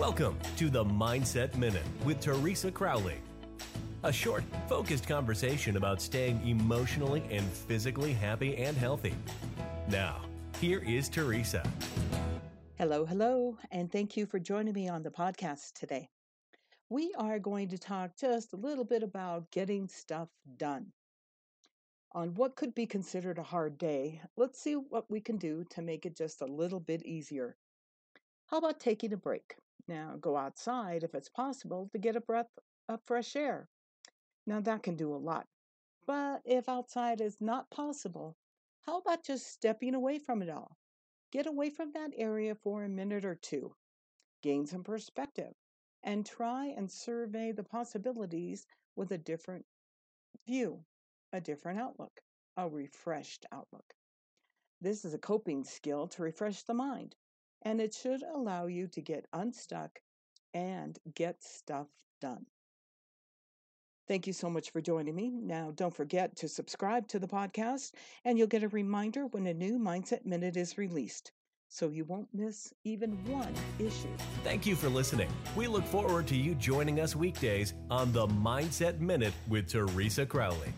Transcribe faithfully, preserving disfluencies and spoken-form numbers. Welcome to the Mindset Minute with Teresa Crowley. A short, focused conversation about staying emotionally and physically happy and healthy. Now, here is Teresa. Hello, hello, and thank you for joining me on the podcast today. We are going to talk just a little bit about getting stuff done. On what could be considered a hard day, let's see what we can do to make it just a little bit easier. How about taking a break? Now, go outside if it's possible to get a breath of fresh air. Now, that can do a lot. But if outside is not possible, how about just stepping away from it all? Get away from that area for a minute or two. Gain some perspective and try and survey the possibilities with a different view, a different outlook, a refreshed outlook. This is a coping skill to refresh the mind. And it should allow you to get unstuck and get stuff done. Thank you so much for joining me. Now, don't forget to subscribe to the podcast, and you'll get a reminder when a new Mindset Minute is released, so you won't miss even one issue. Thank you for listening. We look forward to you joining us weekdays on the Mindset Minute with Teresa Crowley.